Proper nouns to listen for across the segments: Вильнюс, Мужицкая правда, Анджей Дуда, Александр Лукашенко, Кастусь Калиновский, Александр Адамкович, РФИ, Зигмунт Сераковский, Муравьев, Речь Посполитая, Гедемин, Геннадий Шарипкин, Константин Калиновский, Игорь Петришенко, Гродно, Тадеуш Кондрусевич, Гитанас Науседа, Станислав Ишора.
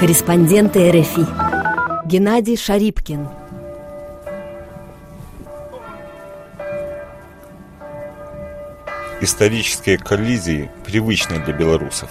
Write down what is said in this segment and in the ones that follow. Корреспонденты РФИ. Геннадий Шарипкин. Исторические коллизии привычны для белорусов.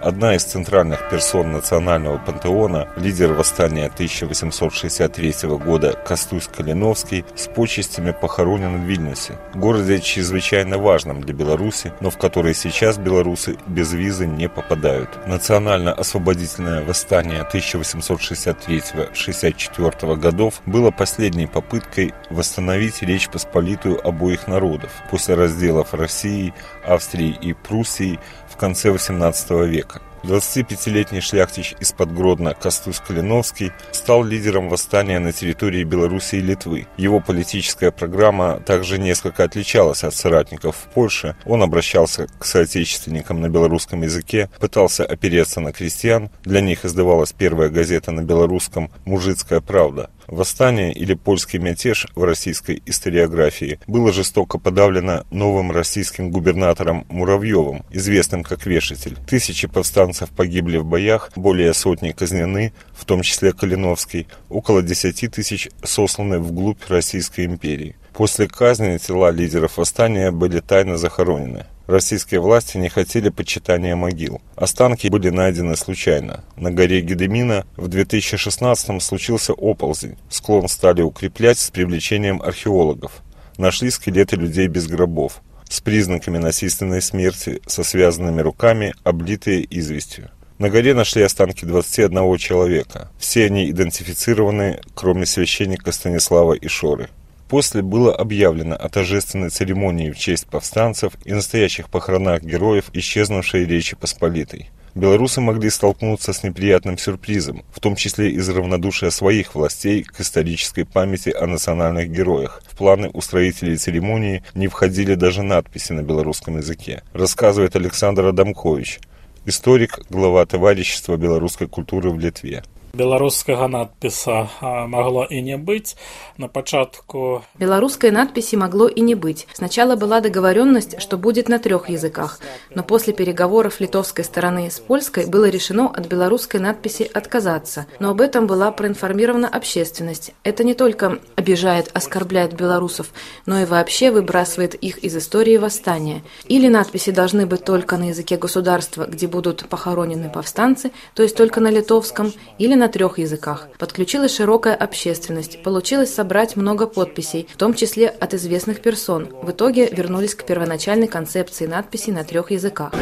Одна из центральных персон национального пантеона, лидер восстания 1863 года Кастусь Калиновский, с почестями похоронен в Вильнюсе, городе чрезвычайно важном для Беларуси, но в который сейчас белорусы без визы не попадают. Национально-освободительное восстание 1863-64 годов было последней попыткой восстановить Речь Посполитую обоих народов после разделов России, Австрии и Пруссии в конце XVIII века. 25-летний шляхтич из-под Гродно Кастусь Калиновский стал лидером восстания на территории Белоруссии и Литвы. Его политическая программа также несколько отличалась от соратников в Польше. Он обращался к соотечественникам на белорусском языке, пытался опереться на крестьян. Для них издавалась первая газета на белорусском «Мужицкая правда». Восстание или польский мятеж в российской историографии было жестоко подавлено новым российским губернатором Муравьевым, известным как Вешатель. Тысячи повстанцев погибли в боях, более сотни казнены, в том числе Калиновский, около 10 тысяч сосланы вглубь Российской империи. После казни тела лидеров восстания были тайно захоронены. Российские власти не хотели почитания могил. Останки были найдены случайно. На горе Гедемина в 2016-м случился оползень. Склон стали укреплять с привлечением археологов. Нашли скелеты людей без гробов, с признаками насильственной смерти, со связанными руками, облитые известью. На горе нашли останки 21 человека. Все они идентифицированы, кроме священника Станислава Ишоры. После было объявлено о торжественной церемонии в честь повстанцев и настоящих похоронах героев исчезнувшей Речи Посполитой. Белорусы могли столкнуться с неприятным сюрпризом, в том числе из равнодушия своих властей к исторической памяти о национальных героях. В планы устроителей церемонии не входили даже надписи на белорусском языке, рассказывает Александр Адамкович, историк, глава товарищества белорусской культуры в Литве. Беларускага надпіса могло и не быть. На початку белорусской надписи могло и не быть. Сначала была договоренность, что будет на 3 языках, но после переговоров литовской стороны с польской было решено от белорусской надписи отказаться. Но об этом была проинформирована общественность. Это не только обижает, оскорбляет белорусов, но и вообще выбрасывает их из истории восстания. Или надписи должны быть только на языке государства, где будут похоронены повстанцы, то есть только на литовском, или на 3 языках. Подключилась широкая общественность. Получилось собрать много подписей, в том числе от известных персон. В итоге вернулись к первоначальной концепции надписей на 3 языках.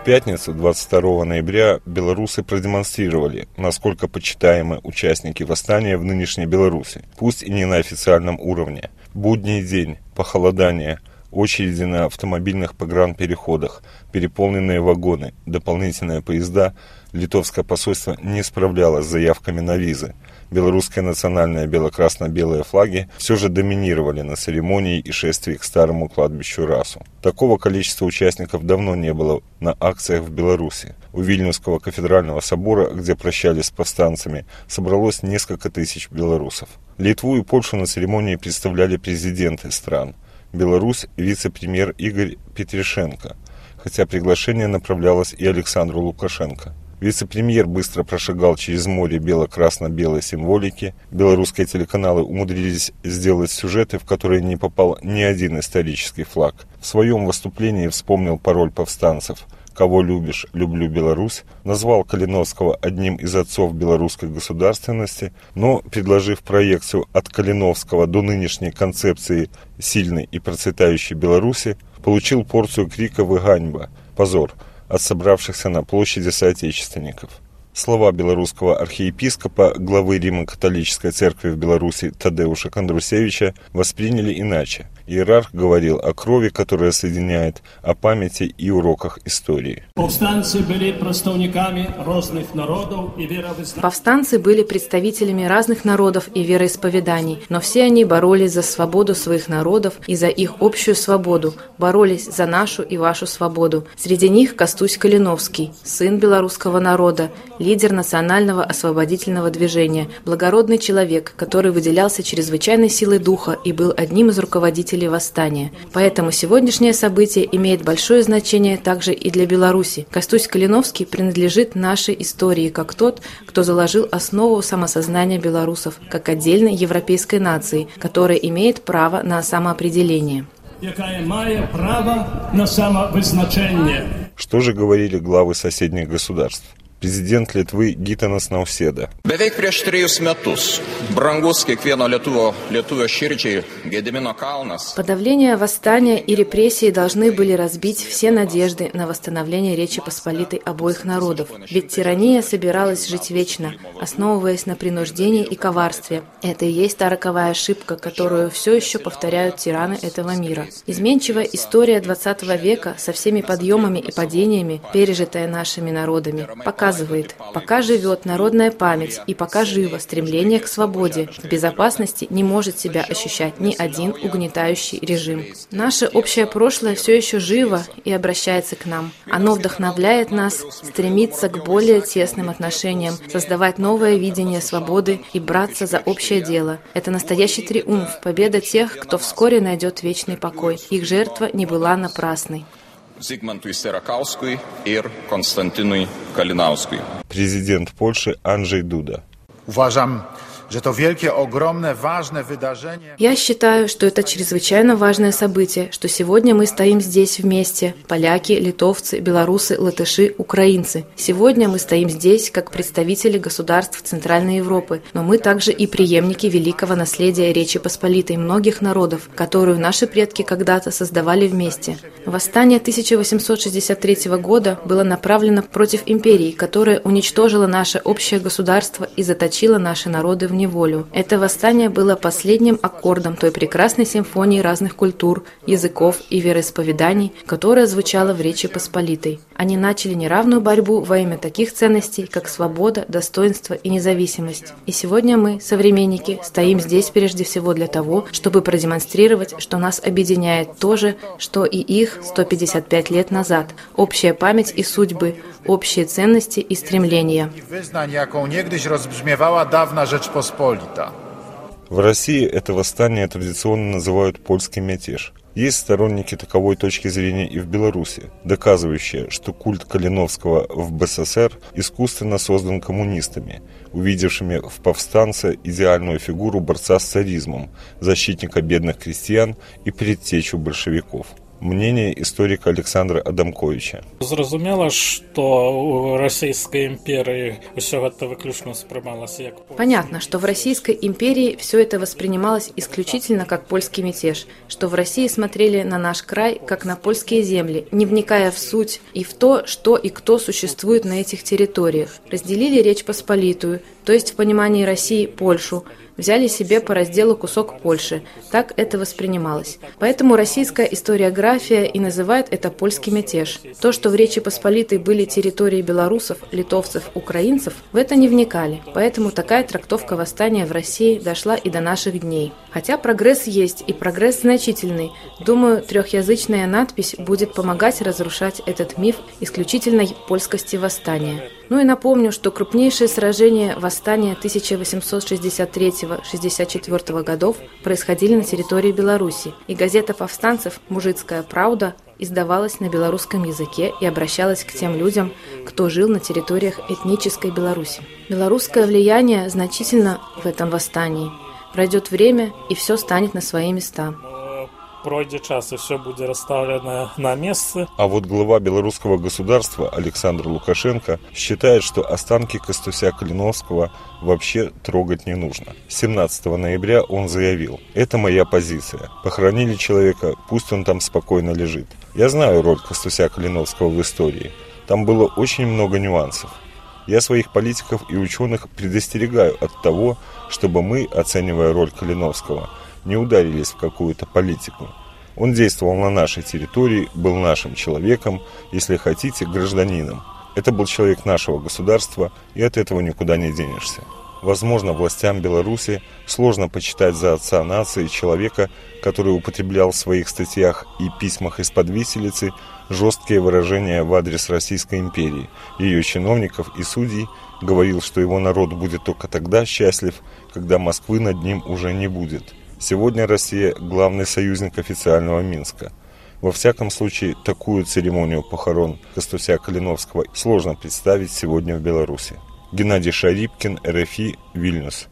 В пятницу, 22 ноября, белорусы продемонстрировали, насколько почитаемы участники восстания в нынешней Беларуси, пусть и не на официальном уровне. Будний день, похолодание, очереди на автомобильных погранпереходах, переполненные вагоны, дополнительные поезда. Литовское посольство не справлялось с заявками на визы. Белорусские национальные бело-красно-белые флаги все же доминировали на церемонии и шествии к старому кладбищу Расу. Такого количества участников давно не было на акциях в Беларуси. У Вильнюсского кафедрального собора, где прощались с повстанцами, собралось несколько тысяч белорусов. Литву и Польшу на церемонии представляли президенты стран. Беларусь – вице-премьер Игорь Петришенко, хотя приглашение направлялось и Александру Лукашенко. Вице-премьер быстро прошагал через море бело-красно-белой символики. Белорусские телеканалы умудрились сделать сюжеты, в которые не попал ни один исторический флаг. В своем выступлении вспомнил пароль повстанцев «Кого любишь, люблю Беларусь», назвал Калиновского одним из отцов белорусской государственности, но, предложив проекцию от Калиновского до нынешней концепции сильной и процветающей Беларуси, получил порцию криков и ганьба, позор, от собравшихся на площади соотечественников. Слова белорусского архиепископа, главы Римо-католической церкви в Беларуси Тадеуша Кондрусевича восприняли иначе. Иерарх говорил о крови, которая соединяет, о памяти и уроках истории. Повстанцы были представителями разных народов и вероисповеданий. Повстанцы были представителями разных народов и вероисповеданий, но все они боролись за свободу своих народов и за их общую свободу, боролись за нашу и вашу свободу. Среди них Кастусь Калиновский, сын белорусского народа, лидер национального освободительного движения, благородный человек, который выделялся чрезвычайной силой духа и был одним из руководителей руководители восстания. Поэтому сегодняшнее событие имеет большое значение также и для Беларуси. Кастусь Калиновский принадлежит нашей истории как тот, кто заложил основу самосознания белорусов, как отдельной европейской нации, которая имеет право на самоопределение. Якая мае право на самовызначение. Что же говорили главы соседних государств? Президент Литвы Гитанас Науседа. Подавление восстания и репрессии должны были разбить все надежды на восстановление Речи Посполитой обоих народов. Ведь тирания собиралась жить вечно, основываясь на принуждении и коварстве. Это и есть та роковая ошибка, которую все еще повторяют тираны этого мира. Изменчивая история 20 века со всеми подъемами и падениями, пережитая нашими народами, показывает, пока живет народная память и пока живо стремление к свободе, в безопасности не может себя ощущать ни один угнетающий режим. Наше общее прошлое все еще живо и обращается к нам. Оно вдохновляет нас стремиться к более тесным отношениям, создавать новое видение свободы и браться за общее дело. Это настоящий триумф, победа тех, кто вскоре найдет вечный покой. Их жертва не была напрасной. Зигмунту Сераковскому и Константину Калиновскому. Президент Польши Анджей Дуда. Уважаем. Я считаю, что это чрезвычайно важное событие, что сегодня мы стоим здесь вместе – поляки, литовцы, белорусы, латыши, украинцы. Сегодня мы стоим здесь как представители государств Центральной Европы, но мы также и преемники великого наследия Речи Посполитой многих народов, которую наши предки когда-то создавали вместе. Восстание 1863 года было направлено против империи, которая уничтожила наше общее государство и заточила наши народы в неволю. Это восстание было последним аккордом той прекрасной симфонии разных культур, языков и вероисповеданий, которая звучала в Речи Посполитой. Они начали неравную борьбу во имя таких ценностей, как свобода, достоинство и независимость. И сегодня мы, современники, стоим здесь прежде всего для того, чтобы продемонстрировать, что нас объединяет то же, что и их 155 лет назад. Общая память и судьбы, общие ценности и стремления. В России это восстание традиционно называют польским мятеж. Есть сторонники таковой точки зрения и в Беларуси, доказывающие, что культ Калиновского в БССР искусственно создан коммунистами, увидевшими в повстанце идеальную фигуру борца с царизмом, защитника бедных крестьян и предтечу большевиков. Мнение историка Александра Адамковича. Зразумела, что у Российской империи все это выключно воспринималось как... Понятно, что в Российской империи все это воспринималось исключительно как польский мятеж, что в России смотрели на наш край как на польские земли, не вникая в суть и в то, что и кто существует на этих территориях. Разделили Речь Посполитую, то есть в понимании России Польшу, взяли себе по разделу кусок Польши. Так это воспринималось. Поэтому российская историография и называет это польский мятеж. То, что в Речи Посполитой были территории белорусов, литовцев, украинцев, в это не вникали. Поэтому такая трактовка восстания в России дошла и до наших дней. Хотя прогресс есть, и прогресс значительный. Думаю, трехязычная надпись будет помогать разрушать этот миф исключительной польскости восстания. Ну и напомню, что крупнейшее сражение восстания 1863-64 годов происходили на территории Беларуси, и газета повстанцев «Мужицкая правда» издавалась на белорусском языке и обращалась к тем людям, кто жил на территориях этнической Беларуси. Белорусское влияние значительно в этом восстании. Пройдет время, и все станет на свои места. Пройдет час, и все будет расставлено на место. А вот глава белорусского государства Александр Лукашенко считает, что останки Кастуся Калиновского вообще трогать не нужно. 17 ноября он заявил: «Это моя позиция. Похоронили человека, пусть он там спокойно лежит. Я знаю роль Кастуся Калиновского в истории. Там было очень много нюансов. Я своих политиков и ученых предостерегаю от того, чтобы мы, оценивая роль Калиновского, не ударились в какую-то политику. Он действовал на нашей территории, был нашим человеком, если хотите, гражданином. Это был человек нашего государства, и от этого никуда не денешься». Возможно, властям Беларуси сложно почитать за отца нации человека, который употреблял в своих статьях и письмах из-под виселицы жесткие выражения в адрес Российской империи, ее чиновников и судей, говорил, что его народ будет только тогда счастлив, когда Москвы над ним уже не будет. Сегодня Россия – главный союзник официального Минска. Во всяком случае, такую церемонию похорон Кастуся Калиновского сложно представить сегодня в Беларуси. Геннадий Шарипкин, РФИ, Вильнюс.